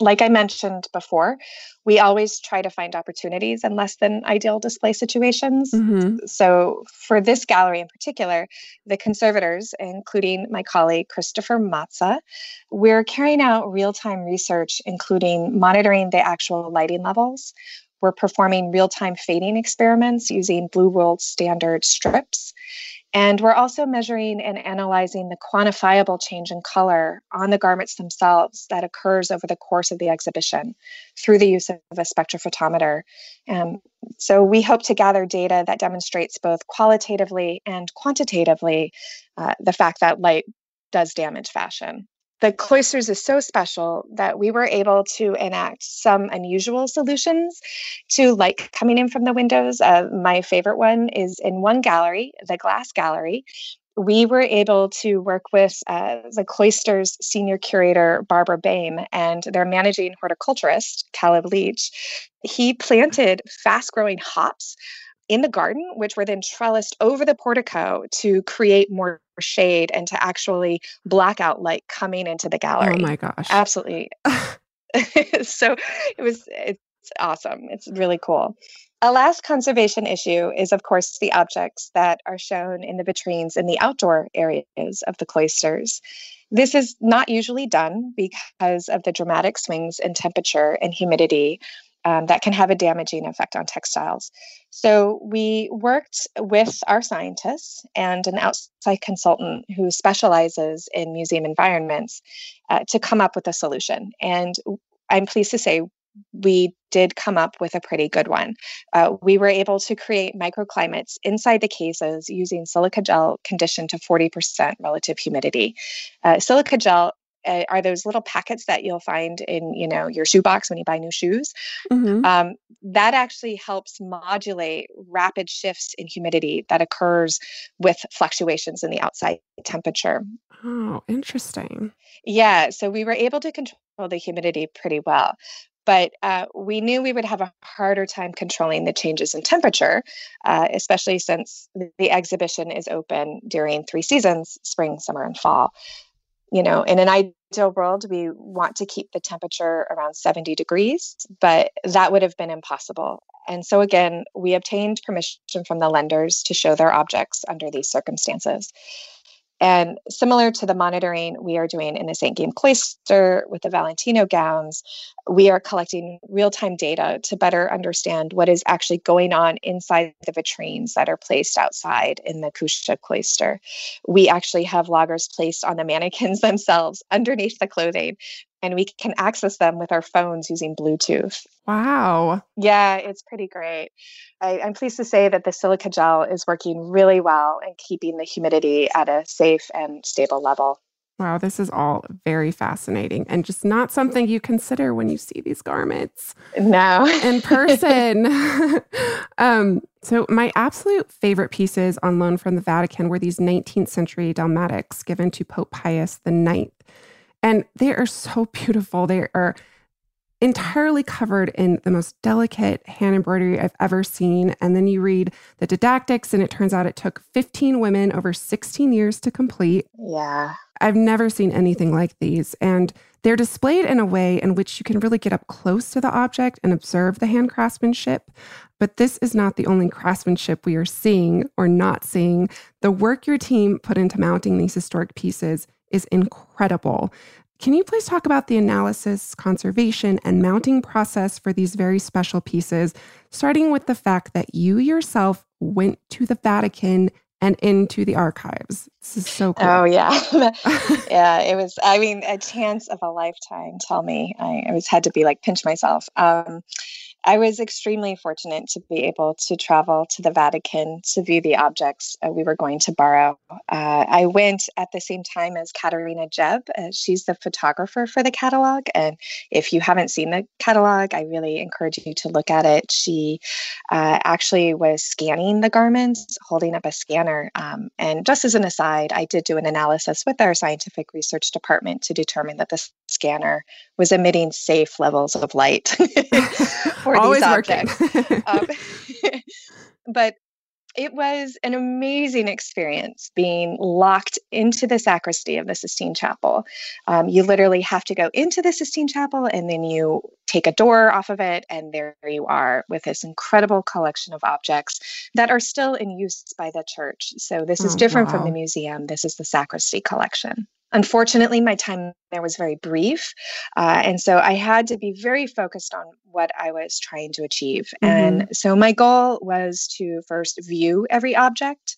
Like I mentioned before, we always try to find opportunities in less than ideal display situations. Mm-hmm. So for this gallery in particular, the conservators, including my colleague Christopher Matza, we're carrying out real-time research, including monitoring the actual lighting levels. We're performing real-time fading experiments using Blue World standard strips. And we're also measuring and analyzing the quantifiable change in color on the garments themselves that occurs over the course of the exhibition through the use of a spectrophotometer. Um, so we hope to gather data that demonstrates both qualitatively and quantitatively uh, the fact that light does damage fashion. The Cloisters is so special that we were able to enact some unusual solutions to light coming in from the windows. Uh, my favorite one is in one gallery, the glass gallery. We were able to work with uh, the Cloisters senior curator, Barbara Boehm, and their managing horticulturist, Caleb Leach. He planted fast-growing hops in the garden, which were then trellised over the portico to create more shade and to actually black out light coming into the gallery. Oh my gosh. Absolutely. So it was, it's awesome. It's really cool. A last conservation issue is, of course, the objects that are shown in the vitrines in the outdoor areas of the Cloisters. This is not usually done because of the dramatic swings in temperature and humidity Um, that can have a damaging effect on textiles. So we worked with our scientists and an outside consultant who specializes in museum environments uh, to come up with a solution. And I'm pleased to say we did come up with a pretty good one. Uh, we were able to create microclimates inside the cases using silica gel conditioned to forty percent relative humidity. Uh, silica gel Uh, are those little packets that you'll find in, you know, your shoebox when you buy new shoes. Mm-hmm. Um, that actually helps modulate rapid shifts in humidity that occurs with fluctuations in the outside temperature. Oh, interesting. Yeah. So we were able to control the humidity pretty well. But uh, we knew we would have a harder time controlling the changes in temperature, uh, especially since the exhibition is open during three seasons, spring, summer, and fall. You know, in an ideal world, we want to keep the temperature around seventy degrees, but that would have been impossible. And so again, we obtained permission from the lenders to show their objects under these circumstances. And similar to the monitoring we are doing in the Saint Game Cloister with the Valentino gowns, we are collecting real-time data to better understand what is actually going on inside the vitrines that are placed outside in the Cusha Cloister. We actually have loggers placed on the mannequins themselves underneath the clothing, and we can access them with our phones using Bluetooth. Wow. Yeah, it's pretty great. I, I'm pleased to say that the silica gel is working really well and keeping the humidity at a safe and stable level. Wow, this is all very fascinating and just not something you consider when you see these garments. No. In person. um, so my absolute favorite pieces on loan from the Vatican were these nineteenth century dalmatics given to Pope Pius the ninth. And they are so beautiful. They are entirely covered in the most delicate hand embroidery I've ever seen. And then you read the didactics, and it turns out it took fifteen women over sixteen years to complete. Yeah. I've never seen anything like these. And they're displayed in a way in which you can really get up close to the object and observe the hand craftsmanship. But this is not the only craftsmanship we are seeing or not seeing. The work your team put into mounting these historic pieces is incredible. Can you please talk about the analysis, conservation, and mounting process for these very special pieces, starting with the fact that you yourself went to the Vatican and into the archives? This is so cool. Oh, yeah. Yeah, it was, I mean, a chance of a lifetime, tell me. I, I was had to be like, pinch myself. Um, I was extremely fortunate to be able to travel to the Vatican to view the objects uh, we were going to borrow. Uh, I went at the same time as Katerina Jebb. Uh, she's the photographer for the catalog. And if you haven't seen the catalog, I really encourage you to look at it. She uh, actually was scanning the garments, holding up a scanner. Um, and just as an aside, I did do an analysis with our scientific research department to determine that the scanner was emitting safe levels of light. For always these objects. um, but it was an amazing experience being locked into the sacristy of the Sistine Chapel. Um, you literally have to go into the Sistine Chapel and then you take a door off of it, and there you are with this incredible collection of objects that are still in use by the church. So this is oh, different wow. from the museum. This is the sacristy collection. Unfortunately, my time there was very brief. Uh, and so I had to be very focused on what I was trying to achieve. Mm-hmm. And so my goal was to first view every object,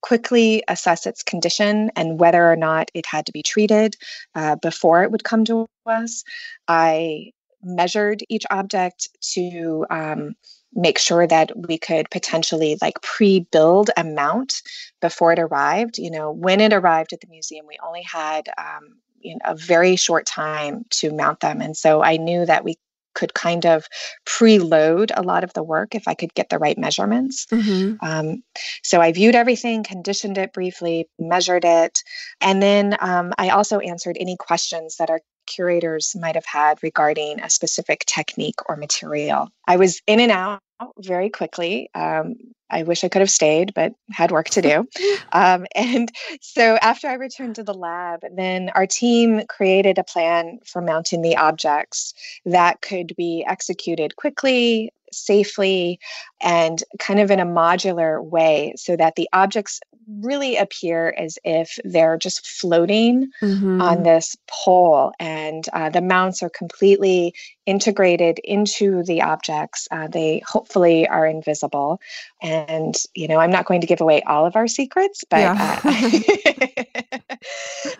quickly assess its condition and whether or not it had to be treated uh, before it would come to us. I measured each object to um, make sure that we could potentially like pre-build a mount before it arrived. You know, when it arrived at the museum, we only had um, you know, a very short time to mount them. And so I knew that we could kind of preload a lot of the work if I could get the right measurements. Mm-hmm. Um, so I viewed everything, conditioned it briefly, measured it. And then um, I also answered any questions that our curators might have had regarding a specific technique or material. I was in and out very quickly. Um, I wish I could have stayed, but had work to do. Um, and so after I returned to the lab, then our team created a plan for mounting the objects that could be executed quickly, safely, and kind of in a modular way so that the objects really appear as if they're just floating mm-hmm. on this pole, and uh, the mounts are completely integrated into the objects. Uh, they hopefully are invisible. And, you know, I'm not going to give away all of our secrets, but yeah. uh,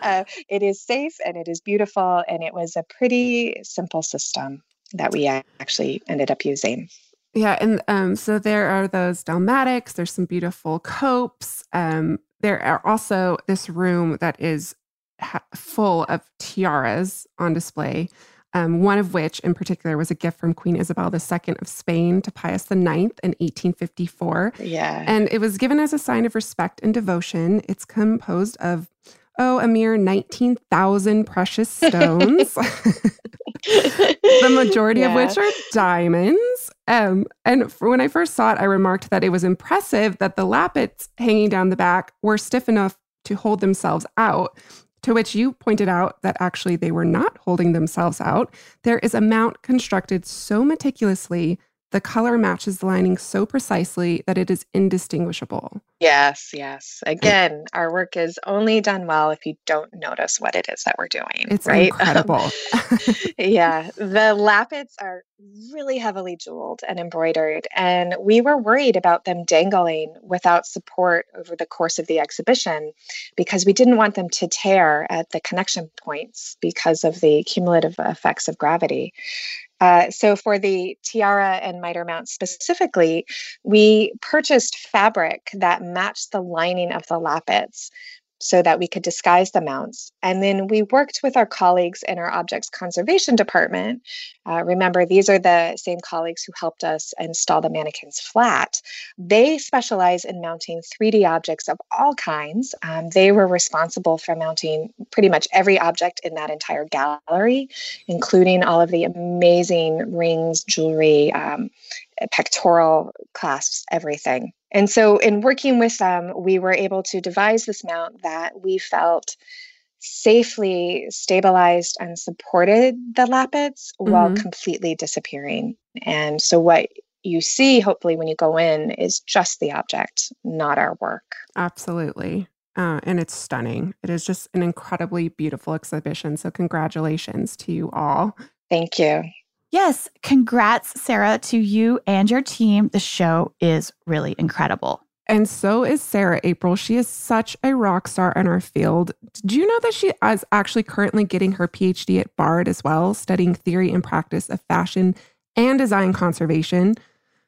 uh, it is safe and it is beautiful. And it was a pretty simple system that we actually ended up using. Yeah. And um, so there are those dalmatics. There's some beautiful copes. Um, there are also this room that is ha- full of tiaras on display, um, one of which in particular was a gift from Queen Isabel the Second of Spain to Pius the Ninth in eighteen fifty-four. Yeah. And it was given as a sign of respect and devotion. It's composed of, oh, a mere nineteen thousand precious stones. The majority yeah. of which are diamonds. Um, and for when I first saw it, I remarked that it was impressive that the lappets hanging down the back were stiff enough to hold themselves out, to which you pointed out that actually they were not holding themselves out. There is a mount constructed so meticulously, the color matches the lining so precisely that it is indistinguishable. Yes, yes. Again, our work is only done well if you don't notice what it is that we're doing. It's right? incredible. Um, yeah. The lappets are really heavily jeweled and embroidered, and we were worried about them dangling without support over the course of the exhibition because we didn't want them to tear at the connection points because of the cumulative effects of gravity. Uh, so for the tiara and miter mount specifically, we purchased fabric that matched the lining of the lappets so that we could disguise the mounts. And then we worked with our colleagues in our objects conservation department. Uh, remember, these are the same colleagues who helped us install the mannequins flat. They specialize in mounting three D objects of all kinds. Um, they were responsible for mounting pretty much every object in that entire gallery, including all of the amazing rings, jewelry, um, pectoral clasps, everything. And so in working with them, we were able to devise this mount that we felt safely stabilized and supported the lappets mm-hmm. while completely disappearing. And so what you see, hopefully, when you go in is just the object, not our work. Absolutely. Uh, and it's stunning. It is just an incredibly beautiful exhibition. So congratulations to you all. Thank you. Yes, congrats, Sarah, to you and your team. The show is really incredible. And so is Sarah, April. She is such a rock star in our field. Did you know that she is actually currently getting her P H D at Bard as well, studying theory and practice of fashion and design conservation?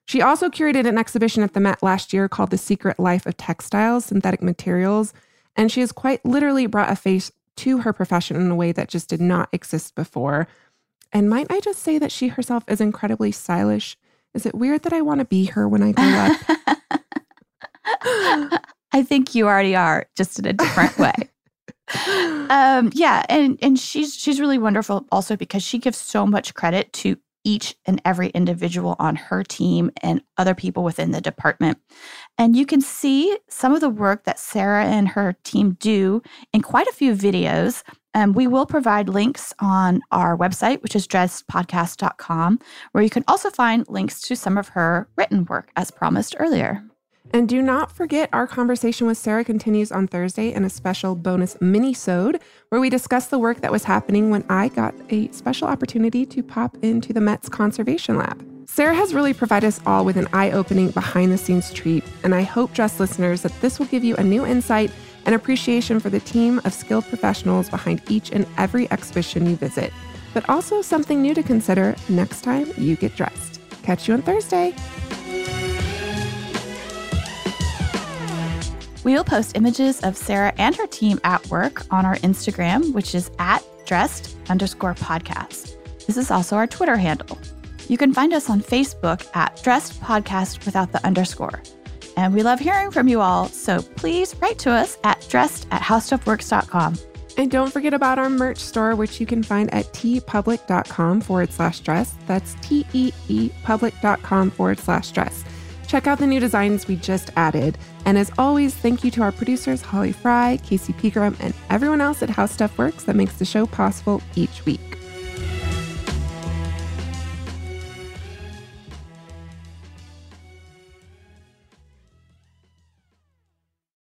She also curated an exhibition at the Met last year called The Secret Life of Textiles, Synthetic Materials, and she has quite literally brought a face to her profession in a way that just did not exist before. And might I just say that she herself is incredibly stylish? Is it weird that I want to be her when I grow up? I think you already are, just in a different way. um, yeah, and and she's she's really wonderful also because she gives so much credit to each and every individual on her team and other people within the department. And you can see some of the work that Sarah and her team do in quite a few videos. Um, we will provide links on our website, which is dressedpodcast dot com, where you can also find links to some of her written work, as promised earlier. And do not forget, our conversation with Sarah continues on Thursday in a special bonus mini-sode where we discuss the work that was happening when I got a special opportunity to pop into the Met's Conservation Lab. Sarah has really provided us all with an eye-opening behind-the-scenes treat, and I hope, Dressed listeners, that this will give you a new insight and appreciation for the team of skilled professionals behind each and every exhibition you visit, but also something new to consider next time you get dressed. Catch you on Thursday. We'll post images of Sarah and her team at work on our Instagram, which is at dressed underscore podcast. This is also our Twitter handle. You can find us on Facebook at dressed podcast without the underscore. And we love hearing from you all, so please write to us at dressed at howstuffworks.com. And don't forget about our merch store, which you can find at teepublic.com forward slash dress. That's T-E-E public.com forward slash dress. Check out the new designs we just added. And as always, thank you to our producers, Holly Fry, Casey Pegram, and everyone else at How Stuff Works that makes the show possible each week.